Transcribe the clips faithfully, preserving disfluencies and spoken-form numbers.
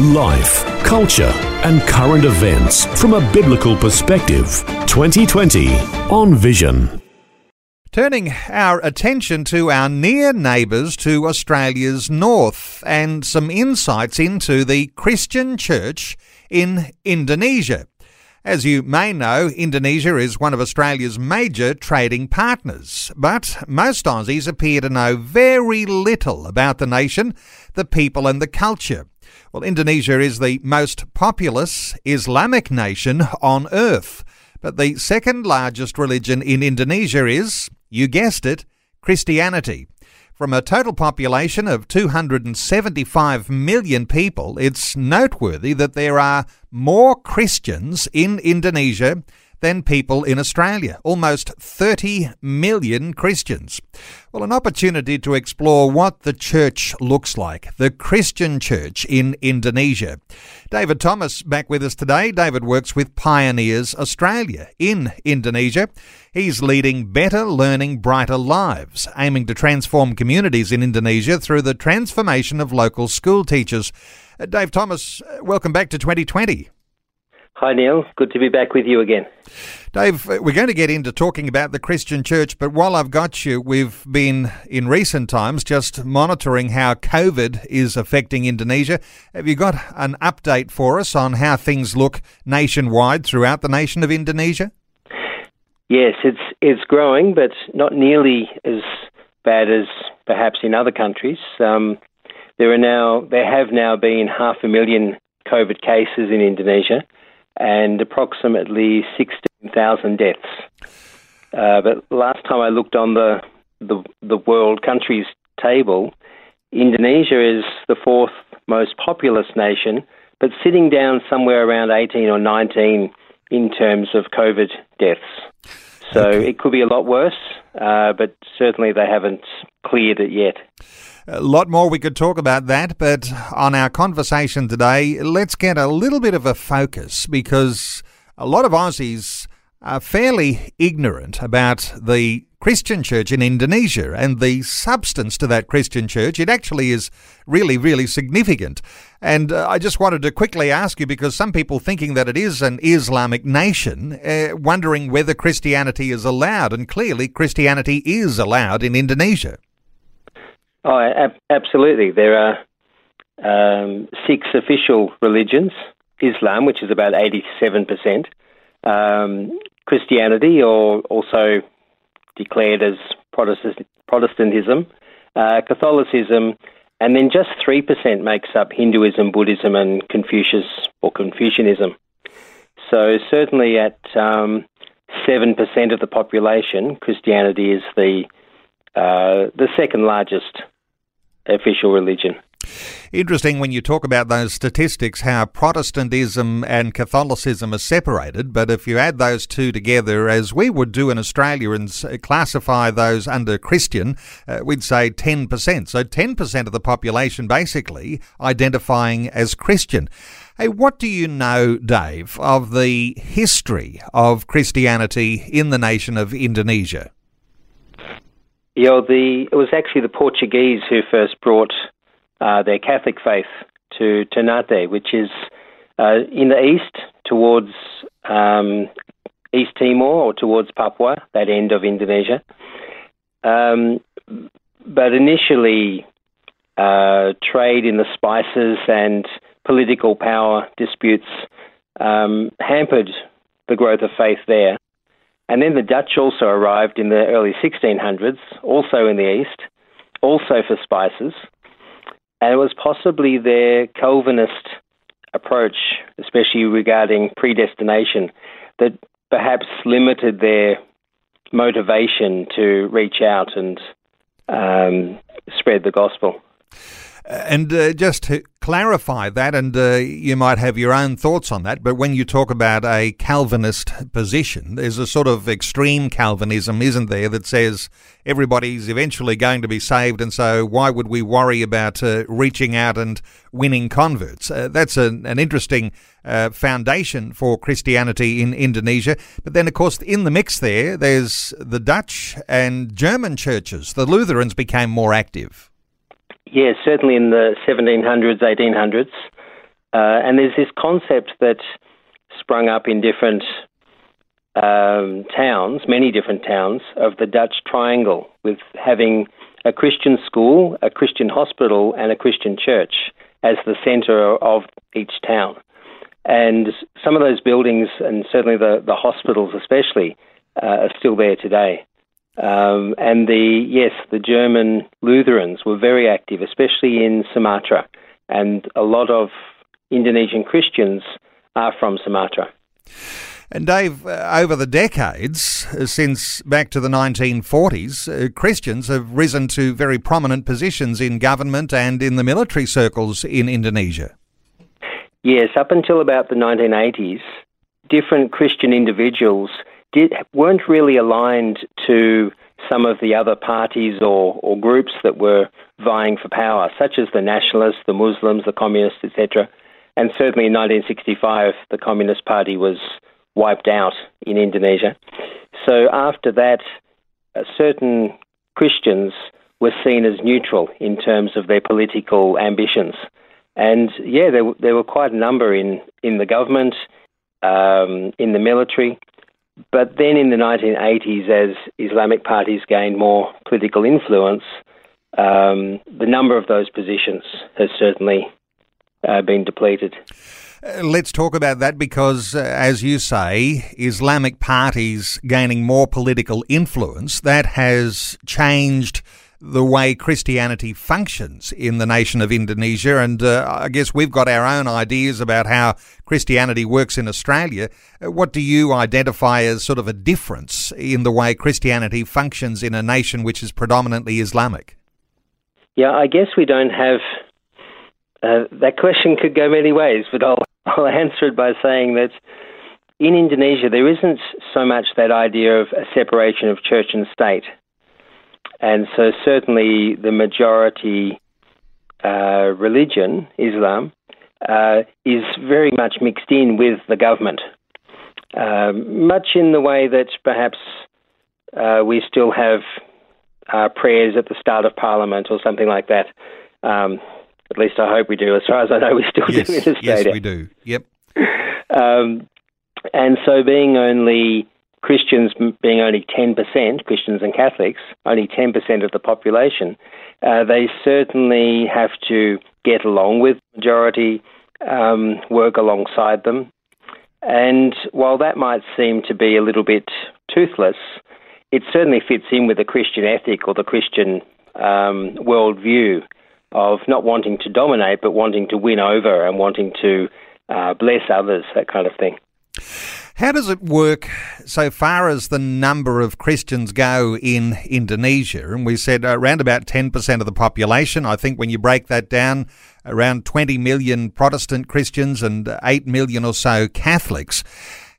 Life, culture, and current events from a biblical perspective. twenty twenty on Vision. Turning our attention to our near neighbours to Australia's north and some insights into the Christian church in Indonesia. As you may know, Indonesia is one of Australia's major trading partners, but most Aussies appear to know very little about the nation, the people and the culture. Well, Indonesia is the most populous Islamic nation on earth, but the second largest religion in Indonesia is, you guessed it, Christianity. From a total population of two hundred seventy-five million people, it's noteworthy that there are more Christians in Indonesia than people in Australia, almost thirty million Christians. Well, an opportunity to explore what the church looks like, the Christian church in Indonesia. David Thomas back with us today. David works with Pioneers Australia in Indonesia. He's leading Better Learning, Brighter Lives, aiming to transform communities in Indonesia through the transformation of local school teachers. Uh, Dave Thomas, welcome back to twenty twenty. Hi, Neil. Good to be back with you again. Dave, we're going to get into talking about the Christian church, but while I've got you, we've been, in recent times, just monitoring how COVID is affecting Indonesia. Have you got an update for us on how things look nationwide throughout the nation of Indonesia? Yes, it's it's growing, but not nearly as bad as perhaps in other countries. Um, there are now, there have now been half a million COVID cases in Indonesia, and approximately sixteen thousand deaths. Uh, but last time I looked on the, the the world countries table, Indonesia is the fourth most populous nation, but sitting down somewhere around eighteen or nineteen in terms of COVID deaths. So okay. It could be a lot worse, uh, but certainly they haven't cleared it yet. A lot more we could talk about that, but on our conversation today, let's get a little bit of a focus, because a lot of Aussies are fairly ignorant about the Christian church in Indonesia and the substance to that Christian church. It actually is really, really significant. And uh, I just wanted to quickly ask you, because some people thinking that it is an Islamic nation, uh, wondering whether Christianity is allowed, and clearly Christianity is allowed in Indonesia. Oh, ab- absolutely. There are um, six official religions: Islam, which is about eighty-seven percent, um, Christianity, or also declared as Protest- Protestantism, uh, Catholicism, and then just three percent makes up Hinduism, Buddhism, and Confucius or Confucianism. So certainly at um, seven percent of the population, Christianity is the Uh, the second largest official religion. Interesting when you talk about those statistics, how Protestantism and Catholicism are separated, but if you add those two together, as we would do in Australia, and classify those under Christian, uh, we'd say ten percent. So ten percent of the population basically identifying as Christian. Hey, what do you know, Dave, of the history of Christianity in the nation of Indonesia? You know, the, it was actually the Portuguese who first brought uh, their Catholic faith to Ternate, which is uh, in the east towards um, East Timor or towards Papua, that end of Indonesia. Um, but initially, uh, trade in the spices and political power disputes um, hampered the growth of faith there. And then the Dutch also arrived in the early sixteen hundreds, also in the east, also for spices. And it was possibly their Calvinist approach, especially regarding predestination, that perhaps limited their motivation to reach out and um, spread the gospel. And uh, just to clarify that, and uh, you might have your own thoughts on that, but when you talk about a Calvinist position, there's a sort of extreme Calvinism, isn't there, that says everybody's eventually going to be saved, and so why would we worry about uh, reaching out and winning converts? Uh, that's an, an interesting uh, foundation for Christianity in Indonesia. But then, of course, in the mix there, there's the Dutch and German churches. The Lutherans became more active. Yes, certainly in the seventeen hundreds, eighteen hundreds. Uh, and there's this concept that sprung up in different um, towns, many different towns, of the Dutch triangle, with having a Christian school, a Christian hospital, and a Christian church as the centre of each town. And some of those buildings, and certainly the, the hospitals especially, uh, are still there today. Um, and the yes, the German Lutherans were very active, especially in Sumatra, and a lot of Indonesian Christians are from Sumatra. And Dave, uh, over the decades, uh, since back to the nineteen forties, uh, Christians have risen to very prominent positions in government and in the military circles in Indonesia. Yes, up until about the nineteen eighties, different Christian individuals Did, weren't really aligned to some of the other parties or, or groups that were vying for power, such as the nationalists, the Muslims, the communists, et cetera. And certainly in nineteen sixty-five, the Communist Party was wiped out in Indonesia. So after that, uh, certain Christians were seen as neutral in terms of their political ambitions. And yeah, there, there were quite a number in, in the government, um, in the military. But then in the nineteen eighties, as Islamic parties gained more political influence, um, the number of those positions has certainly uh, been depleted. Uh, let's talk about that because, uh, as you say, Islamic parties gaining more political influence, that has changed the way Christianity functions in the nation of Indonesia. And uh, I guess we've got our own ideas about how Christianity works in Australia. What do you identify as sort of a difference in the way Christianity functions in a nation which is predominantly Islamic? Yeah, I guess we don't have... Uh, that question could go many ways, but I'll, I'll answer it by saying that in Indonesia there isn't so much that idea of a separation of church and state. And so certainly the majority uh, religion, Islam, uh, is very much mixed in with the government, um, much in the way that perhaps uh, we still have our prayers at the start of Parliament or something like that. Um, at least I hope we do. As far as I know, we still yes, do in Australia. Yes, we do. Yep. um, and so being only... Christians being only ten percent, Christians and Catholics, only ten percent of the population, uh, they certainly have to get along with the majority, um, work alongside them. And while that might seem to be a little bit toothless, it certainly fits in with the Christian ethic or the Christian um, worldview of not wanting to dominate but wanting to win over and wanting to uh, bless others, that kind of thing. How does it work so far as the number of Christians go in Indonesia? And we said around about ten percent of the population. I think when you break that down, around twenty million Protestant Christians and eight million or so Catholics.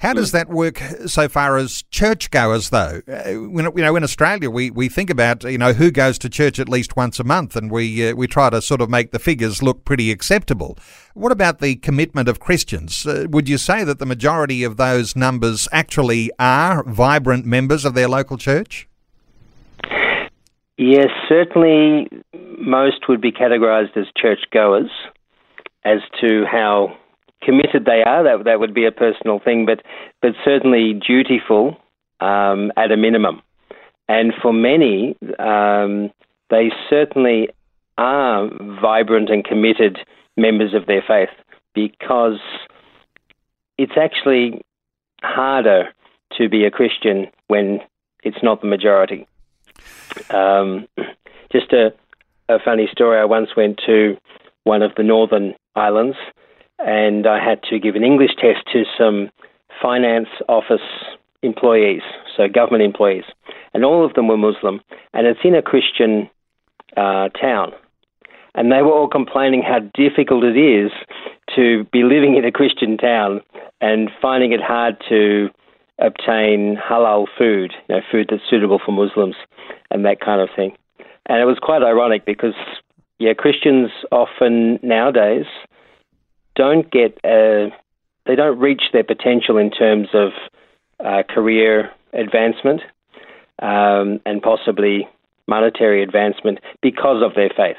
How does that work so far as churchgoers, though? Uh, you know, in Australia, we, we think about, you know, who goes to church at least once a month, and we uh, we try to sort of make the figures look pretty acceptable. What about the commitment of Christians? Uh, would you say that the majority of those numbers actually are vibrant members of their local church? Yes, certainly most would be categorised as churchgoers. As to how committed they are, that that would be a personal thing, but but certainly dutiful um, at a minimum. And for many, um, they certainly are vibrant and committed members of their faith, because it's actually harder to be a Christian when it's not the majority. Um, just a, a funny story, I once went to one of the Northern Islands, and I had to give an English test to some finance office employees, so government employees, and all of them were Muslim, and it's in a Christian uh, town. and they were all complaining how difficult it is to be living in a Christian town and finding it hard to obtain halal food, you know, food that's suitable for Muslims and that kind of thing. And it was quite ironic because, yeah, Christians often nowadays don't get, uh, they don't reach their potential in terms of uh, career advancement um, and possibly monetary advancement because of their faith.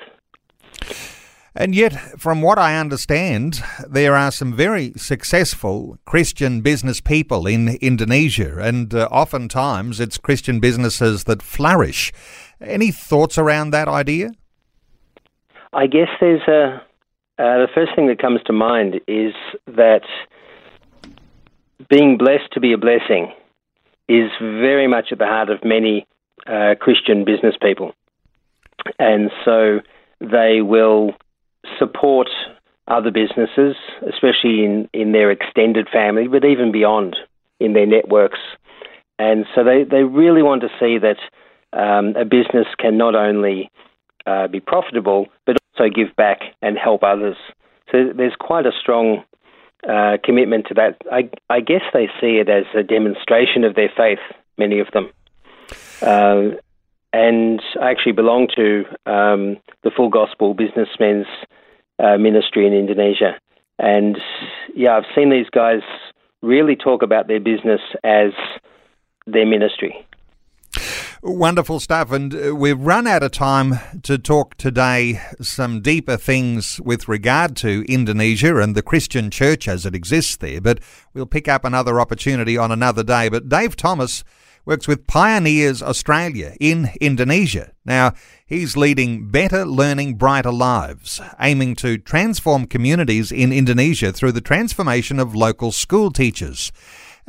And yet, from what I understand, there are some very successful Christian business people in Indonesia, and uh, oftentimes it's Christian businesses that flourish. Any thoughts around that idea? I guess there's a... Uh, the first thing that comes to mind is that being blessed to be a blessing is very much at the heart of many uh, Christian business people. And so they will support other businesses, especially in, in their extended family, but even beyond in their networks. And so they, they really want to see that um, a business can not only uh, be profitable, but also give back and help others. So there's quite a strong uh, commitment to that. I, I guess they see it as a demonstration of their faith, many of them. Uh, and I actually belong to um, the Full Gospel Businessmen's uh, ministry in Indonesia. And yeah, I've seen these guys really talk about their business as their ministry. Wonderful stuff, and we've run out of time to talk today some deeper things with regard to Indonesia and the Christian church as it exists there, but we'll pick up another opportunity on another day. But Dave Thomas works with Pioneers Australia in Indonesia. Now, he's leading Better Learning, Brighter Lives, aiming to transform communities in Indonesia through the transformation of local school teachers.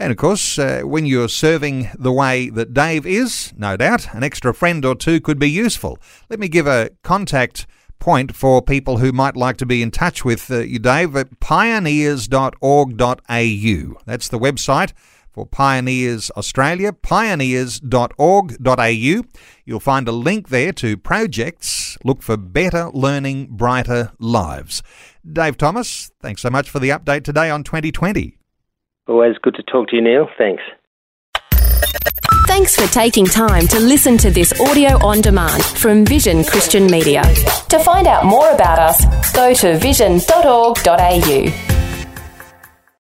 And, of course, uh, when you're serving the way that Dave is, no doubt, an extra friend or two could be useful. Let me give a contact point for people who might like to be in touch with uh, you, Dave, at pioneers dot org dot a u. That's the website for Pioneers Australia, pioneers dot org dot a u. You'll find a link there to projects. Look for Better Learning, Brighter Lives. Dave Thomas, thanks so much for the update today on twenty twenty. Always good to talk to you, Neil. Thanks. Thanks for taking time to listen to this audio on demand from Vision Christian Media. To find out more about us, go to vision dot org dot a u.